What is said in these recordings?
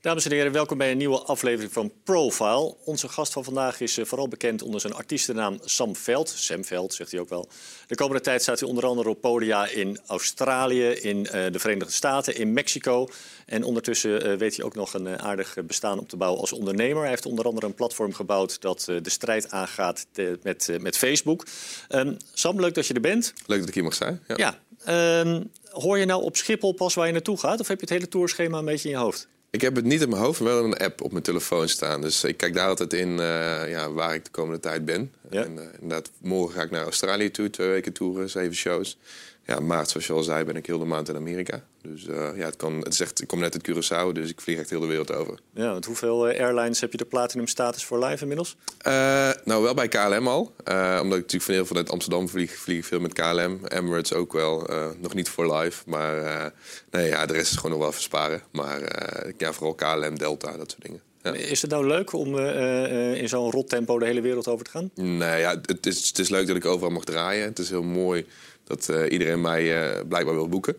Dames en heren, welkom bij een nieuwe aflevering van Profile. Onze gast van vandaag is vooral bekend onder zijn artiestennaam Sam Feldt. Sam Feldt, zegt hij ook wel. De komende tijd staat hij onder andere op podia in Australië, in de Verenigde Staten, in Mexico. En ondertussen weet hij ook nog een aardig bestaan op te bouwen als ondernemer. Hij heeft onder andere een platform gebouwd dat de strijd aangaat met Facebook. Sam, leuk dat je er bent. Leuk dat ik hier mag zijn. Ja. Hoor je nou op Schiphol pas waar je naartoe gaat? Of heb je het hele tourschema een beetje in je hoofd? Ik heb het niet in mijn hoofd, maar wel een app op mijn telefoon staan. Dus ik kijk daar altijd in waar ik de komende tijd ben. Ja. En, inderdaad, morgen ga ik naar Australië toe, 2 weken toeren, 7 shows. Ja, maart, zoals je al zei, ben ik heel de maand in Amerika. Dus ik kom net uit Curaçao, dus ik vlieg echt heel de wereld over. Ja, want hoeveel airlines heb je de platinum status voor live inmiddels? Wel bij KLM al. Omdat ik natuurlijk van heel veel uit Amsterdam vlieg ik veel met KLM. Emirates ook wel. Nog niet voor live, maar de rest is gewoon nog wel versparen. Maar vooral KLM, Delta, dat soort dingen. Ja. Is het nou leuk om in zo'n rot tempo de hele wereld over te gaan? Nee, ja, het is leuk dat ik overal mag draaien. Het is heel mooi dat iedereen mij blijkbaar wil boeken.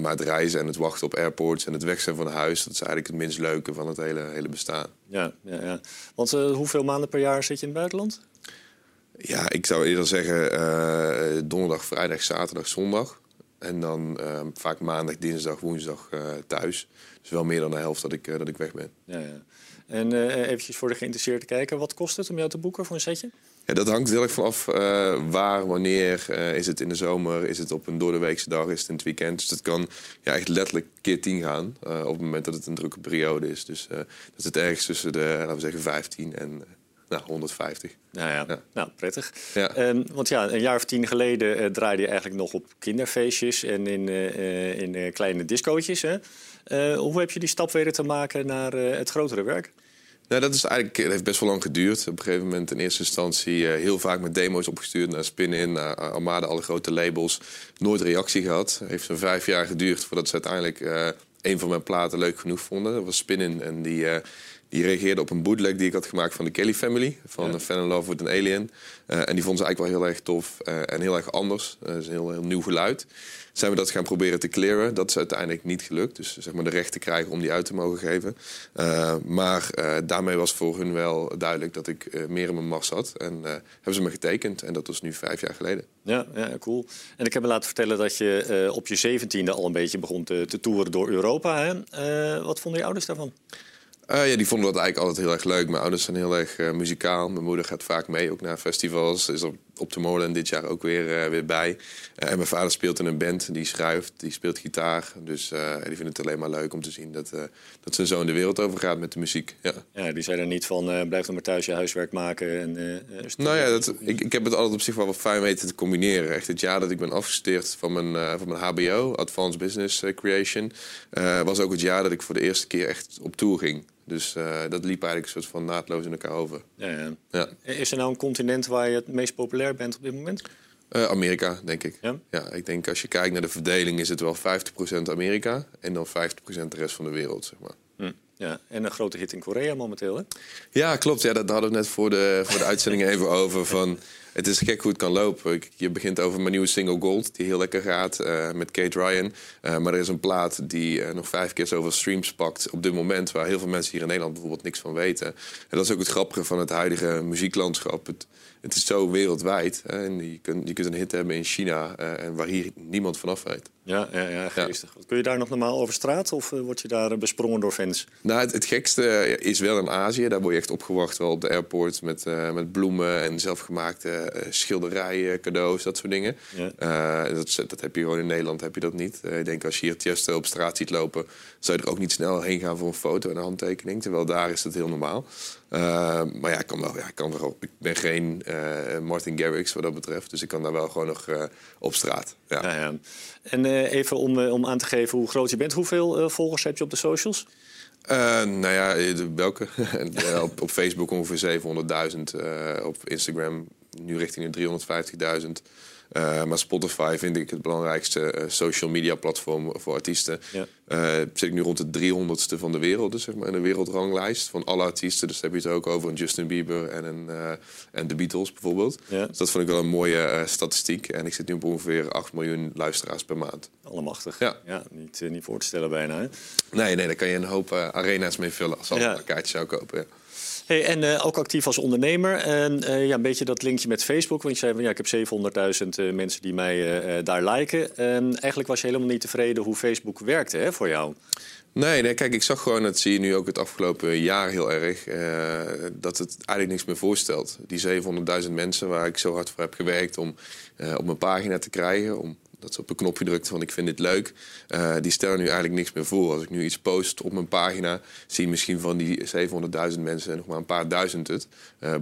Maar het reizen en het wachten op airports en het weg zijn van huis, dat is eigenlijk het minst leuke van het hele bestaan. Ja. Want hoeveel maanden per jaar zit je in het buitenland? Ja, ik zou eerder zeggen donderdag, vrijdag, zaterdag, zondag. En dan vaak maandag, dinsdag, woensdag thuis. Dus wel meer dan de helft dat ik weg ben. Ja. En eventjes voor de geïnteresseerden kijken, wat kost het om jou te boeken voor een setje? Ja, dat hangt heel erg vanaf waar, wanneer. Is het in de zomer, is het op een doordeweekse dag, is het in het weekend. Dus dat kan echt letterlijk keer 10 gaan op het moment dat het een drukke periode is. Dus dat zit ergens tussen de, laten we zeggen, 15 en 150. Ja. Nou, prettig. Ja. Want een jaar of 10 geleden draaide je eigenlijk nog op kinderfeestjes en in kleine discootjes. Hè? Hoe heb je die stap weten te maken naar het grotere werk? Nou, dat heeft best wel lang geduurd. Op een gegeven moment in eerste instantie heel vaak met demo's opgestuurd naar Spinnin', naar Armada, alle grote labels. Nooit reactie gehad. Heeft zo'n 5 jaar geduurd voordat ze uiteindelijk een van mijn platen leuk genoeg vonden. Dat was Spinnin'. En die reageerde op een bootleg die ik had gemaakt van de Kelly Family. Van Fan in Love with an Alien. En die vonden ze eigenlijk wel heel erg tof en heel erg anders. Dat is een heel nieuw geluid. Zijn we dat gaan proberen te clearen. Dat is uiteindelijk niet gelukt. Dus zeg maar de rechten krijgen om die uit te mogen geven. Maar daarmee was voor hun wel duidelijk dat ik meer in mijn macht zat. En hebben ze me getekend. En dat was nu 5 jaar geleden. Ja, cool. En ik heb me laten vertellen dat je op je 17e al een beetje begon te toeren door Europa. Hè? Wat vonden je ouders daarvan? Die vonden dat eigenlijk altijd heel erg leuk. Mijn ouders zijn heel erg muzikaal. Mijn moeder gaat vaak mee, ook naar festivals. Is op Tomorrowland dit jaar ook weer bij. En mijn vader speelt in een band, die schrijft, die speelt gitaar. Dus die vindt het alleen maar leuk om te zien dat zijn zoon de wereld overgaat met de muziek. Ja, die zijn er niet van, blijf dan maar thuis je huiswerk maken. En, ik heb het altijd op zich wel wat fijn weten te combineren. Echt het jaar dat ik ben afgestudeerd van mijn HBO, Advanced Business Creation... was ook het jaar dat ik voor de eerste keer echt op tour ging. Dus dat liep eigenlijk een soort van naadloos in elkaar over. Ja. Is er nou een continent waar je het meest populair bent op dit moment? Amerika, denk ik. Ja, ik denk als je kijkt naar de verdeling is het wel 50% Amerika en dan 50% de rest van de wereld, zeg maar. Ja, en een grote hit in Korea momenteel, hè? Ja, klopt. Ja, dat hadden we net voor de uitzending even over. Van, het is gek hoe het kan lopen. Je begint over mijn nieuwe single Gold, die heel lekker gaat, met Kate Ryan. Maar er is een plaat die nog 5 keer zoveel streams pakt op dit moment, waar heel veel mensen hier in Nederland bijvoorbeeld niks van weten. En dat is ook het grappige van het huidige muzieklandschap. Het is zo wereldwijd. Hè? En je kunt een hit hebben in China en waar hier niemand vanaf weet. Ja, geestig. Ja. Kun je daar nog normaal over straat of word je daar besprongen door fans? Nou, het gekste is wel in Azië. Daar word je echt opgewacht wel op de airport met bloemen en zelfgemaakte schilderijen, cadeaus, dat soort dingen. Ja. Dat heb je gewoon in Nederland, heb je dat niet. Ik denk als je hier Tiesto op straat ziet lopen, zou je er ook niet snel heen gaan voor een foto en een handtekening. Terwijl daar is dat heel normaal. Maar ja, ik ben geen Martin Garrix wat dat betreft. Dus ik kan daar wel gewoon nog op straat. Ja. En even om aan te geven hoe groot je bent. Hoeveel volgers heb je op de socials? Welke? Op Facebook ongeveer 700.000. Op Instagram nu richting de 350.000. Maar Spotify vind ik het belangrijkste social media platform voor artiesten. Ja. Zit ik nu rond de 300ste van de wereld, dus zeg maar, in de wereldranglijst van alle artiesten. Dus heb je het ook over een Justin Bieber en The Beatles bijvoorbeeld. Ja. Dus dat vond ik wel een mooie statistiek. En ik zit nu op ongeveer 8 miljoen luisteraars per maand. Allemachtig. Ja, ja, niet voor te stellen bijna. Hè? Nee, daar kan je een hoop arena's mee vullen als je een kaartje zou kopen. Ja. Hey, en ook actief als ondernemer. En ja, een beetje dat linkje met Facebook. Want je zei, ja, ik heb 700.000 mensen die mij daar liken. Eigenlijk was je helemaal niet tevreden hoe Facebook werkte, hè, voor jou. Nee, kijk, ik zag gewoon, dat zie je nu ook het afgelopen jaar heel erg, dat het eigenlijk niks meer voorstelt. Die 700.000 mensen waar ik zo hard voor heb gewerkt om op mijn pagina te krijgen, dat ze op een knopje drukt van ik vind dit leuk. Die stellen nu eigenlijk niks meer voor. Als ik nu iets post op mijn pagina, zie misschien van die 700.000 mensen nog maar een paar duizend het.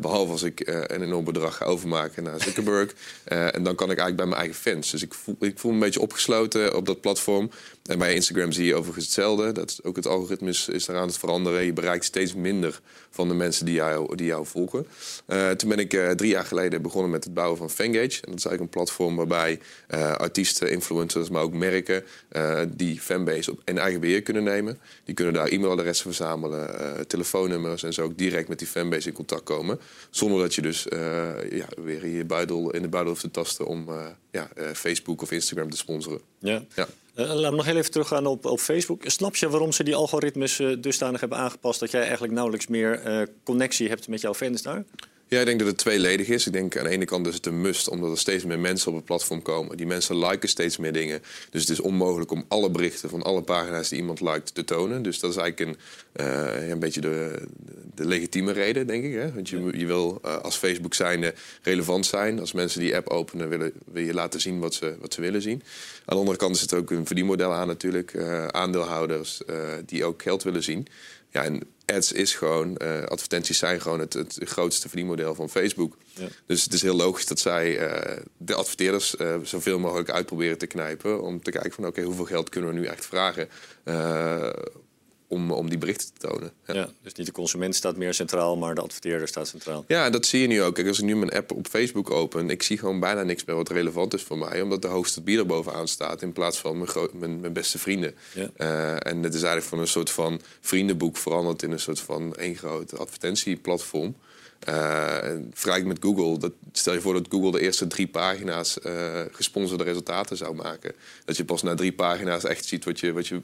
Behalve als ik een enorm bedrag ga overmaken naar Zuckerberg. En dan kan ik eigenlijk bij mijn eigen fans. Dus ik voel me een beetje opgesloten op dat platform. En bij Instagram zie je overigens hetzelfde. Ook het algoritme is eraan het veranderen. Je bereikt steeds minder van de mensen die jou volgen. Toen ben ik 3 jaar geleden begonnen met het bouwen van Fangage. En dat is eigenlijk een platform waarbij artiesten, influencers, maar ook merken die fanbase in eigen beheer kunnen nemen. Die kunnen daar e-mailadressen verzamelen, telefoonnummers en zo ook direct met die fanbase in contact komen. Zonder dat je dus weer in de buidel hoeft te tasten om Facebook of Instagram te sponsoren. Ja. Ja. Laten we nog heel even teruggaan op Facebook. Snap je waarom ze die algoritmes dusdanig hebben aangepast dat jij eigenlijk nauwelijks meer connectie hebt met jouw fans daar? Ja, ik denk dat het tweeledig is. Ik denk aan de ene kant is het een must, omdat er steeds meer mensen op het platform komen. Die mensen liken steeds meer dingen. Dus het is onmogelijk om alle berichten van alle pagina's die iemand liked te tonen. Dus dat is eigenlijk een beetje de legitieme reden, denk ik. Hè? Want je wil als Facebook zijnde relevant zijn. Als mensen die app openen, wil je laten zien wat ze willen zien. Aan de andere kant zit er ook een verdienmodel aan natuurlijk. Aandeelhouders die ook geld willen zien. Ja, en ads is gewoon, advertenties zijn gewoon het grootste verdienmodel van Facebook. Ja. Dus het is heel logisch dat zij de adverteerders zoveel mogelijk uitproberen te knijpen. Om te kijken van oké, hoeveel geld kunnen we nu echt vragen om die berichten te tonen. Ja. Ja, dus niet de consument staat meer centraal, maar de adverteerder staat centraal. Ja, dat zie je nu ook. Kijk, als ik nu mijn app op Facebook open, ik zie gewoon bijna niks meer wat relevant is voor mij, omdat de hoogste bieder bovenaan staat in plaats van mijn beste vrienden. Ja. En het is eigenlijk van een soort van vriendenboek veranderd in een soort van één groot advertentieplatform. Vergelijk met Google. Stel je voor dat Google de eerste 3 pagina's gesponsorde resultaten zou maken. Dat je pas na 3 pagina's echt ziet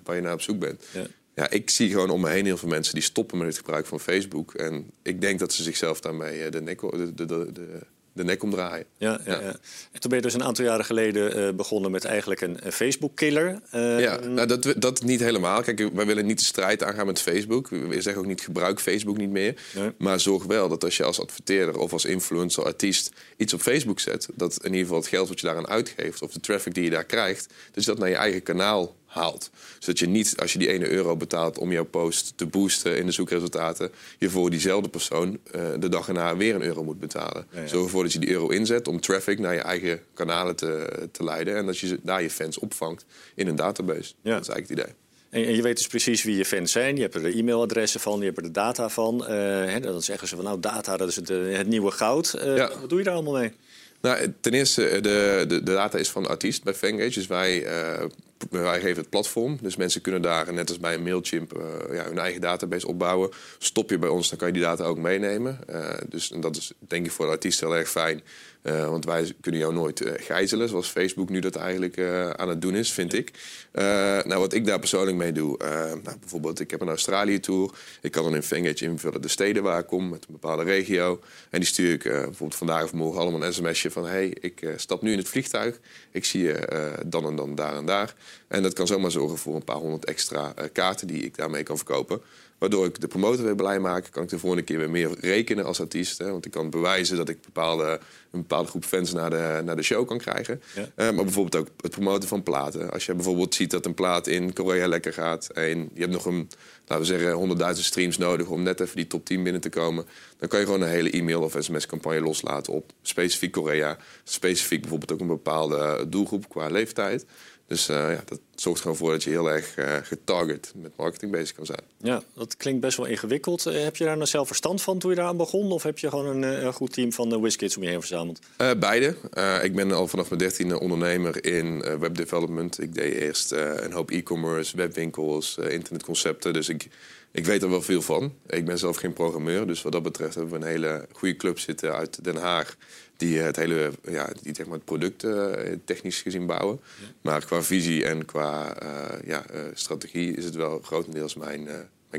waar je naar op zoek bent. Ja. Ja, ik zie gewoon om me heen heel veel mensen die stoppen met het gebruik van Facebook. En ik denk dat ze zichzelf daarmee de nek omdraaien. Ja. En toen ben je dus een aantal jaren geleden begonnen met eigenlijk een Facebook-killer. Dat niet helemaal. Kijk, wij willen niet de strijd aangaan met Facebook. We zeggen ook niet, gebruik Facebook niet meer. Nee. Maar zorg wel dat als je als adverteerder of als influencer, artiest iets op Facebook zet, dat in ieder geval het geld wat je daaraan uitgeeft of de traffic die je daar krijgt, dus dat naar je eigen kanaal haalt. Zodat je niet, als je die €1 betaalt om jouw post te boosten in de zoekresultaten, je voor diezelfde persoon de dag erna weer €1 moet betalen. Ja. Zorg ervoor dat je die euro inzet om traffic naar je eigen kanalen te leiden en dat je daar je fans opvangt in een database. Ja. Dat is eigenlijk het idee. En je weet dus precies wie je fans zijn. Je hebt er de e-mailadressen van, je hebt er de data van. Dan zeggen ze van data, dat is het nieuwe goud. Wat doe je daar allemaal mee? Nou, ten eerste, de data is van de artiest bij Fangage. Dus wij geven het platform. Dus mensen kunnen daar, net als bij een Mailchimp, hun eigen database opbouwen. Stop je bij ons, dan kan je die data ook meenemen. En dat is denk ik voor de artiest heel erg fijn. Want wij kunnen jou nooit gijzelen, zoals Facebook nu dat eigenlijk aan het doen is, vind ik. Wat ik daar persoonlijk mee doe, bijvoorbeeld ik heb een Australië-tour. Ik kan dan in Fangage invullen de steden waar ik kom, met een bepaalde regio. En die stuur ik bijvoorbeeld vandaag of morgen allemaal een sms'je van ik stap nu in het vliegtuig. Ik zie je dan en dan, daar en daar. En dat kan zomaar zorgen voor een paar 100 extra kaarten die ik daarmee kan verkopen. Waardoor ik de promotor weer blij maak, kan ik de volgende keer weer meer rekenen als artiest. Hè? Want ik kan bewijzen dat ik een bepaalde groep fans naar de show kan krijgen. Ja. Maar bijvoorbeeld ook het promoten van platen. Als je bijvoorbeeld ziet dat een plaat in Korea lekker gaat en je hebt nog een, laten we zeggen, 100.000 streams nodig om net even die top 10 binnen te komen, dan kan je gewoon een hele e-mail of sms-campagne loslaten op specifiek Korea. Specifiek bijvoorbeeld ook een bepaalde doelgroep qua leeftijd. Dus dat zorgt gewoon voor dat je heel erg getarget met marketing bezig kan zijn. Ja, dat klinkt best wel ingewikkeld. Heb je daar nou zelf verstand van toen je daaraan begon? Of heb je gewoon een goed team van WizKids om je heen verzameld? Beide. Ik ben al vanaf mijn 13e ondernemer in webdevelopment. Ik deed eerst een hoop e-commerce, webwinkels, internetconcepten. Dus ik weet er wel veel van. Ik ben zelf geen programmeur. Dus wat dat betreft hebben we een hele goede club zitten uit Den Haag. Die het hele die, zeg maar, het product technisch gezien bouwen. Ja. Maar qua visie en qua strategie is het wel grotendeels mijn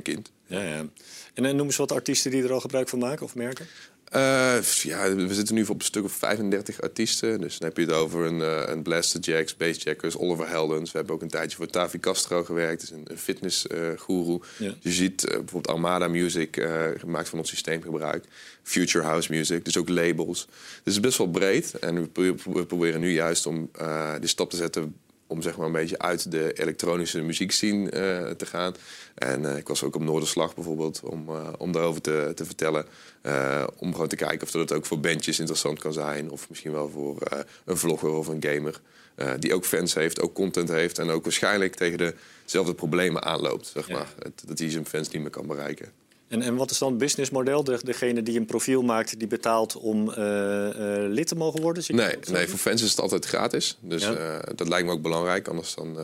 kind. Ja. En noem eens wat artiesten die er al gebruik van maken of merken? We zitten nu op een stuk of 35 artiesten. Dus dan heb je het over een Blasterjaxx, Bassjackers, Oliver Heldens. We hebben ook een tijdje voor Tavi Castro gewerkt. Dat is een fitnessgoeroe. Ja. Je ziet bijvoorbeeld Armada Music gemaakt van ons systeemgebruik. Future House Music, dus ook labels. Dus het is best wel breed. En we proberen nu juist om de stap te zetten om, zeg maar, een beetje uit de elektronische muziekscene te gaan. En ik was ook op Noorderslag bijvoorbeeld om daarover te vertellen. Om gewoon te kijken of dat ook voor bandjes interessant kan zijn. Of misschien wel voor een vlogger of een gamer. Die ook fans heeft, ook content heeft. En ook waarschijnlijk tegen dezelfde problemen aanloopt. Zeg maar. Ja. Dat hij zijn fans niet meer kan bereiken. En wat is dan het businessmodel? Degene die een profiel maakt, die betaalt om lid te mogen worden? Nee, voor fans is het altijd gratis. Dus dat lijkt me ook belangrijk. Anders dan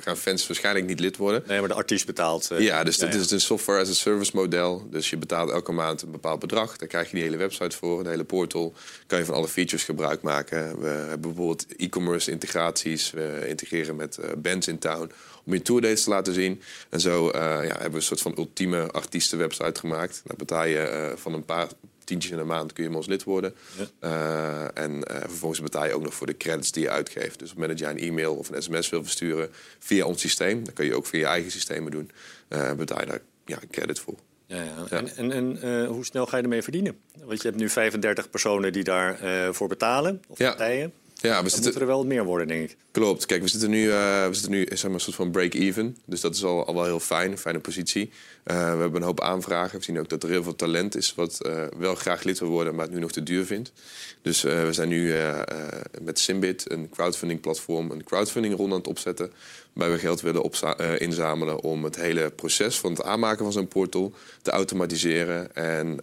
gaan fans waarschijnlijk niet lid worden. Nee, maar de artiest betaalt. Dit is een software as a service model. Dus je betaalt elke maand een bepaald bedrag. Daar krijg je die hele website voor, de hele portal. Kan je van alle features gebruik maken. We hebben bijvoorbeeld e-commerce integraties. We integreren met Bandsintown om je tourdates te laten zien. En zo hebben we een soort van ultieme artiestenwebsite gemaakt. Dan betaal je van een paar tientjes in de maand kun je ons lid worden. Ja. En vervolgens betaal je ook nog voor de credits die je uitgeeft. Dus op het moment dat jij een e-mail of een sms wil versturen via ons systeem, dan kun je ook via je eigen systemen doen, betaal je daar credit voor. Ja. En hoe snel ga je ermee verdienen? Want je hebt nu 35 personen die daarvoor betalen, of partijen. Ja, moeten er wel wat meer worden, denk ik. Klopt. Kijk, we zitten nu zeg maar, een soort van break-even. Dus dat is al wel heel fijn, een fijne positie. We hebben een hoop aanvragen. We zien ook dat er heel veel talent is wat wel graag lid wil worden, maar het nu nog te duur vindt. Dus we zijn nu met Simbit, een crowdfunding-platform, een crowdfunding-ronde aan het opzetten. Waarbij we geld willen inzamelen om het hele proces van het aanmaken van zo'n portal te automatiseren. En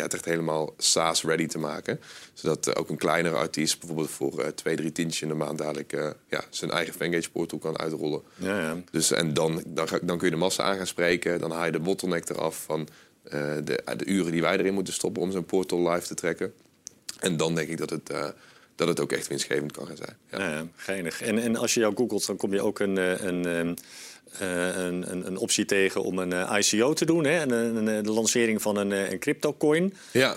het echt helemaal SaaS-ready te maken. Zodat ook een kleinere artiest bijvoorbeeld voor 2-3 tientjes in de maand dadelijk zijn eigen Fangage portal kan uitrollen. Ja. Dus, en dan kun je de massa aan gaan spreken. Dan haal je de bottleneck eraf van de uren die wij erin moeten stoppen om zo'n portal live te trekken. En dan denk ik dat het ook echt winstgevend kan gaan zijn. Ja, geinig. En als je jou googelt, dan kom je ook een optie tegen om een ICO te doen. Hè? De lancering van een cryptocoin. Ja.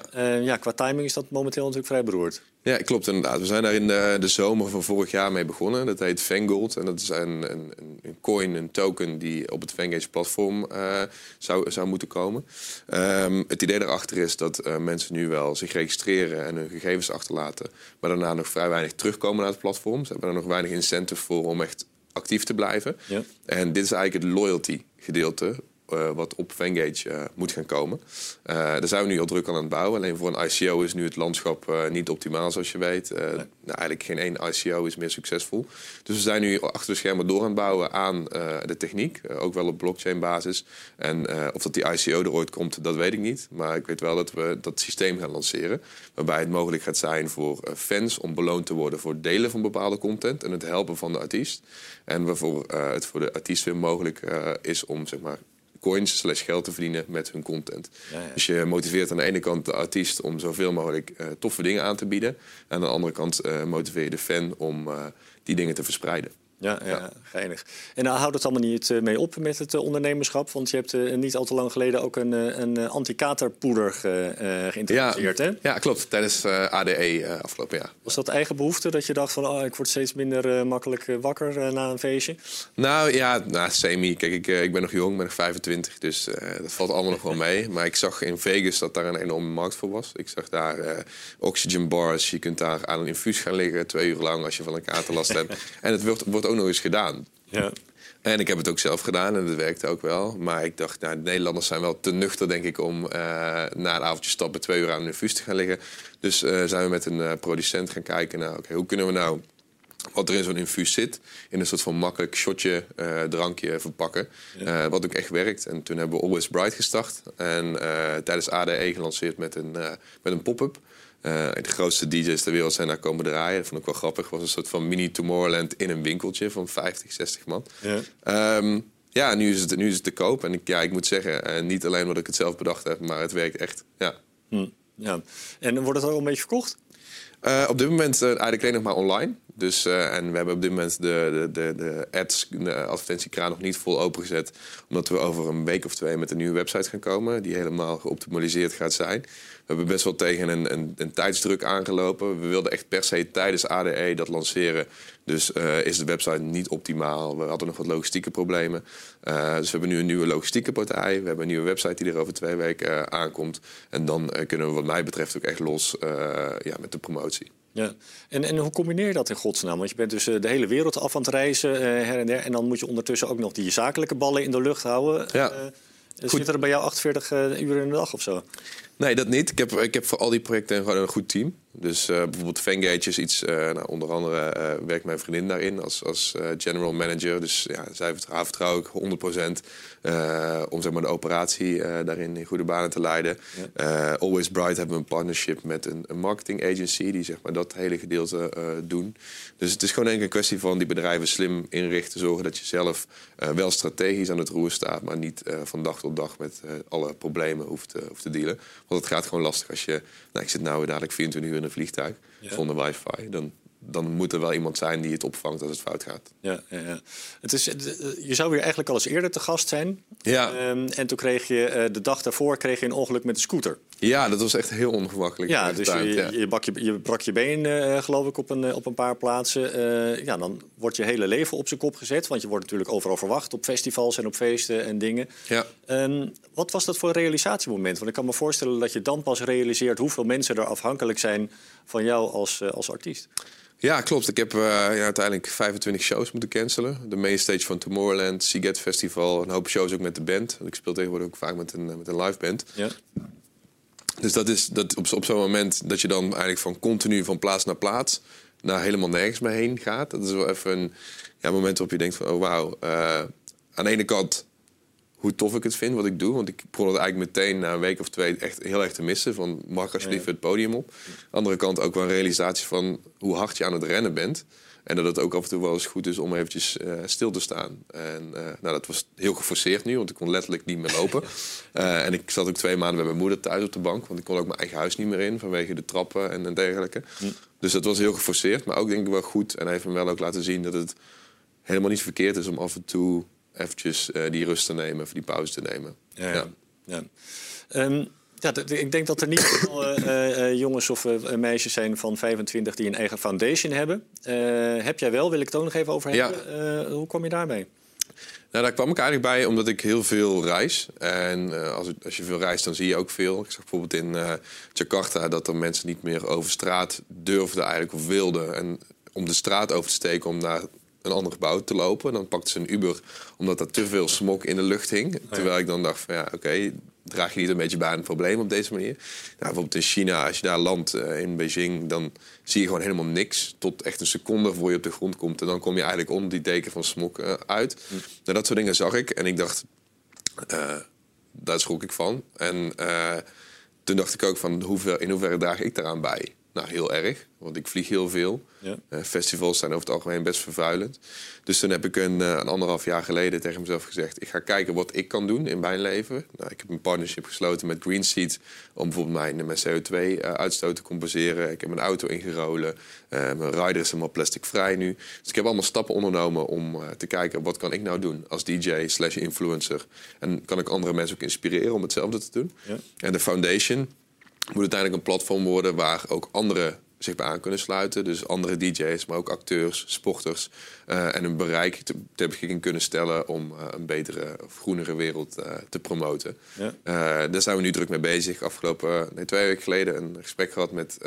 Qua timing is dat momenteel natuurlijk vrij beroerd. Ja, klopt inderdaad. We zijn daar in de zomer van vorig jaar mee begonnen. Dat heet Fangold. En dat is een coin, een token die op het Fangage-platform zou moeten komen. Het idee daarachter is dat mensen nu wel zich registreren en hun gegevens achterlaten, maar daarna nog vrij weinig terugkomen naar het platform. Ze hebben daar nog weinig incentive voor om echt actief te blijven. Ja. En dit is eigenlijk het loyalty-gedeelte wat op Fangage moet gaan komen. Daar zijn we nu al druk aan het bouwen. Alleen voor een ICO is nu het landschap niet optimaal, zoals je weet. Eigenlijk geen één ICO is meer succesvol. Dus we zijn nu achter de schermen door aan het bouwen aan de techniek. Ook wel op blockchain-basis. En of dat die ICO er ooit komt, dat weet ik niet. Maar ik weet wel dat we dat systeem gaan lanceren. Waarbij het mogelijk gaat zijn voor fans om beloond te worden voor delen van bepaalde content en het helpen van de artiest. En waarvoor het voor de artiest weer mogelijk is om, zeg maar, coins/geld te verdienen met hun content. Ja. Dus je motiveert aan de ene kant de artiest om zoveel mogelijk toffe dingen aan te bieden. En aan de andere kant motiveer je de fan om die dingen te verspreiden. Ja, geinig. En nou houdt het allemaal niet mee op met het ondernemerschap. Want je hebt niet al te lang geleden ook een anti-katerpoeder geïntroduceerd, hè? Ja, klopt. Tijdens ADE afgelopen jaar. Was dat eigen behoefte? Dat je dacht van, ik word steeds minder makkelijk wakker na een feestje? Nou, semi. Kijk, ik ben nog jong, ik ben nog 25. Dus dat valt allemaal nog wel mee. Maar ik zag in Vegas dat daar een enorme markt voor was. Ik zag daar oxygen bars. Je kunt daar aan een infuus gaan liggen 2 uur lang als je van een katerlast hebt. En het wordt ook nog eens gedaan. Ja. En ik heb het ook zelf gedaan en dat werkte ook wel. Maar ik dacht, de Nederlanders zijn wel te nuchter, denk ik, om na een avondje stappen 2 uur aan een infuus te gaan liggen. Dus zijn we met een producent gaan kijken naar, oké, hoe kunnen we nou wat er in zo'n infuus zit, in een soort van makkelijk shotje, drankje verpakken. Ja. Wat ook echt werkt. En toen hebben we Always Bright gestart. En tijdens ADE gelanceerd met een pop-up. De grootste DJ's ter wereld zijn daar komen draaien. Dat vond ik wel grappig. Was een soort van mini Tomorrowland in een winkeltje van 50, 60 man. Ja, ja, nu is het te koop. En ik moet zeggen, niet alleen omdat ik het zelf bedacht heb, maar het werkt echt. Ja. Ja. En wordt het al een beetje verkocht? Op dit moment eigenlijk alleen nog maar online. Dus, en we hebben op dit moment de advertentiekraan nog niet vol opengezet. Omdat we over een week of twee met een nieuwe website gaan komen. Die helemaal geoptimaliseerd gaat zijn. We hebben best wel tegen een tijdsdruk aangelopen. We wilden echt per se tijdens ADE dat lanceren. Dus is de website niet optimaal. We hadden nog wat logistieke problemen. Dus we hebben nu een nieuwe logistieke partij. We hebben een nieuwe website die er over 2 weken aankomt. En dan kunnen we wat mij betreft ook echt los met de promotie. Ja. En hoe combineer je dat in godsnaam? Want je bent dus de hele wereld af aan het reizen, her en der. En dan moet je ondertussen ook nog die zakelijke ballen in de lucht houden. Ja. Zit er bij jou 48 uur in de dag of zo? Nee, dat niet. Ik heb voor al die projecten gewoon een goed team. Dus bijvoorbeeld Fangate is iets... onder andere werkt mijn vriendin daarin als general manager. Dus ja, haar vertrouw ik 100% om zeg maar, de operatie daarin in goede banen te leiden. Ja. Always Bright hebben we een partnership met een marketing agency... die zeg maar, dat hele gedeelte doen. Dus het is gewoon een kwestie van die bedrijven slim inrichten... zorgen dat je zelf wel strategisch aan het roer staat... maar niet van dag tot dag met alle problemen hoeft te dealen. Want het gaat gewoon lastig als je... Nou, ik zit nou weer dadelijk 24 uur in een vliegtuig zonder wifi... Dan moet er wel iemand zijn die het opvangt als het fout gaat. Ja. Je zou hier eigenlijk al eens eerder te gast zijn. Ja. En toen kreeg je de dag daarvoor een ongeluk met de scooter. Ja, dat was echt heel ongemakkelijk. Ja, dus je brak je been, geloof ik, op een paar plaatsen. Dan wordt je hele leven op zijn kop gezet. Want je wordt natuurlijk overal verwacht op festivals en op feesten en dingen. Ja. Wat was dat voor een realisatiemoment? Want ik kan me voorstellen dat je dan pas realiseert... hoeveel mensen er afhankelijk zijn van jou als artiest. Ja, klopt. Ik heb uiteindelijk 25 shows moeten cancelen. De mainstage van Tomorrowland, Seaget Festival... een hoop shows ook met de band. Ik speel tegenwoordig ook vaak met een live band. Ja. Dus dat is dat op zo'n moment dat je dan eigenlijk van continu van plaats naar plaats... naar helemaal nergens meer heen gaat. Dat is wel even een moment waarop je denkt van... oh wauw, aan de ene kant... hoe tof ik het vind, wat ik doe. Want ik begon het eigenlijk meteen na een week of twee echt heel erg te missen. Van, mag alsjeblieft het podium op. Andere kant ook wel een realisatie van hoe hard je aan het rennen bent. En dat het ook af en toe wel eens goed is om eventjes stil te staan. En dat was heel geforceerd nu, want ik kon letterlijk niet meer lopen. En ik zat ook 2 maanden bij mijn moeder thuis op de bank. Want ik kon ook mijn eigen huis niet meer in vanwege de trappen en dergelijke. Dus dat was heel geforceerd, maar ook denk ik wel goed. En hij heeft me wel ook laten zien dat het helemaal niet verkeerd is om af en toe... eventjes die rust te nemen of die pauze te nemen. Ja. Ik denk dat er niet veel jongens of meisjes zijn van 25 die een eigen foundation hebben. Heb jij wel, wil ik het ook nog even over hebben. Ja. Hoe kom je daarbij? Nou, daar kwam ik eigenlijk bij omdat ik heel veel reis. En als je veel reist, dan zie je ook veel. Ik zag bijvoorbeeld in Jakarta dat er mensen niet meer over straat durfden eigenlijk of wilden. En om de straat over te steken om naar... een ander gebouw te lopen. Dan pakte ze een Uber omdat er te veel smog in de lucht hing. Terwijl ik dan dacht van draag je niet een beetje bij aan het probleem op deze manier? Nou, bijvoorbeeld in China, als je daar landt in Beijing... dan zie je gewoon helemaal niks tot echt een seconde voor je op de grond komt. En dan kom je eigenlijk onder die deken van smog uit. Nou, dat soort dingen zag ik en ik dacht, daar schrok ik van. En toen dacht ik ook van, in hoeverre draag ik daaraan bij? Nou, heel erg, want ik vlieg heel veel. Ja. Festivals zijn over het algemeen best vervuilend. Dus toen heb ik een 1,5 jaar geleden tegen mezelf gezegd... ik ga kijken wat ik kan doen in mijn leven. Nou, ik heb een partnership gesloten met Green Seed... om bijvoorbeeld mijn CO2-uitstoot te compenseren. Ik heb mijn auto ingerolen. Mijn rider is helemaal plasticvrij nu. Dus ik heb allemaal stappen ondernomen om te kijken... wat kan ik nou doen als DJ/influencer? En kan ik andere mensen ook inspireren om hetzelfde te doen? Ja. En de foundation... moet uiteindelijk een platform worden waar ook anderen zich bij aan kunnen sluiten. Dus andere DJ's, maar ook acteurs, sporters. En hun bereik ter beschikking kunnen stellen om een betere of groenere wereld te promoten. Ja. Daar zijn we nu druk mee bezig. Afgelopen 2 weken geleden een gesprek gehad met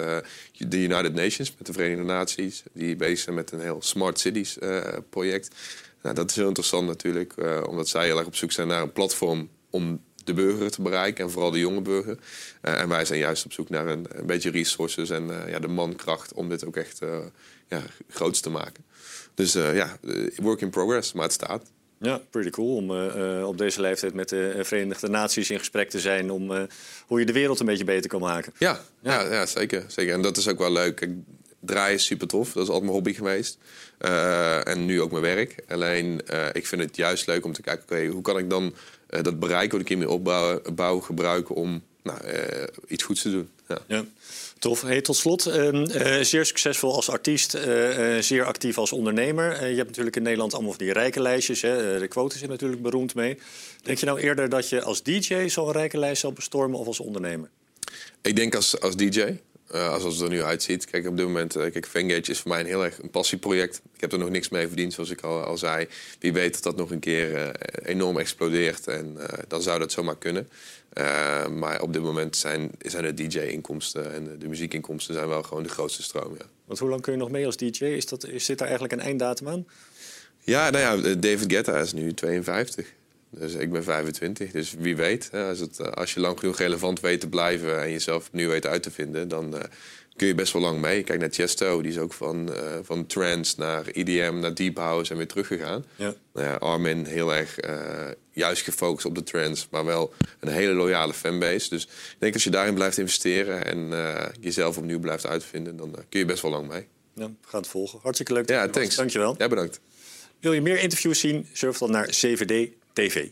de United Nations, met de Verenigde Naties. Die bezig zijn met een heel Smart Cities project. Nou, dat is heel interessant natuurlijk, omdat zij heel erg op zoek zijn naar een platform om... de burger te bereiken en vooral de jonge burger. En wij zijn juist op zoek naar een beetje resources en de mankracht... om dit ook echt groots te maken. Dus work in progress, maar het staat. Ja, pretty cool om op deze leeftijd met de Verenigde Naties in gesprek te zijn om hoe je de wereld een beetje beter kan maken. Ja, zeker, zeker. En dat is ook wel leuk. Draaien is super tof. Dat is altijd mijn hobby geweest. En nu ook mijn werk. Alleen, ik vind het juist leuk om te kijken, oké, hoe kan ik dan dat bereik wat ik in mijn opbouw gebruiken om iets goeds te doen. Ja. Tof. Hey, tot slot, zeer succesvol als artiest, zeer actief als ondernemer. Je hebt natuurlijk in Nederland allemaal van die rijkenlijstjes. De quote zit natuurlijk beroemd mee. Denk je nou eerder dat je als DJ zo'n rijkenlijst zal bestormen of als ondernemer? Ik denk als DJ. Als het er nu uitziet. Kijk, op dit moment, Fangage is voor mij heel erg een passieproject. Ik heb er nog niks mee verdiend, zoals ik al zei. Wie weet dat dat nog een keer enorm explodeert. En dan zou dat zomaar kunnen. Maar op dit moment zijn de DJ-inkomsten en de muziekinkomsten zijn wel gewoon de grootste stroom. Ja. Want hoe lang kun je nog mee als DJ? Zit daar eigenlijk een einddatum aan? Ja, nou ja, David Guetta is nu 52. Dus ik ben 25, dus wie weet. Als je lang genoeg relevant weet te blijven en jezelf opnieuw weet uit te vinden, dan kun je best wel lang mee. Kijk naar Chesto, die is ook van trance naar EDM, naar deep house en weer teruggegaan. Ja. Armin heel erg juist gefocust op de trance, maar wel een hele loyale fanbase. Dus ik denk als je daarin blijft investeren en jezelf opnieuw blijft uitvinden, dan kun je best wel lang mee. Ja, we gaan het volgen. Hartstikke leuk. Ja, thanks. Dankjewel. Ja, bedankt. Wil je meer interviews zien? Surf dan naar CVD TV.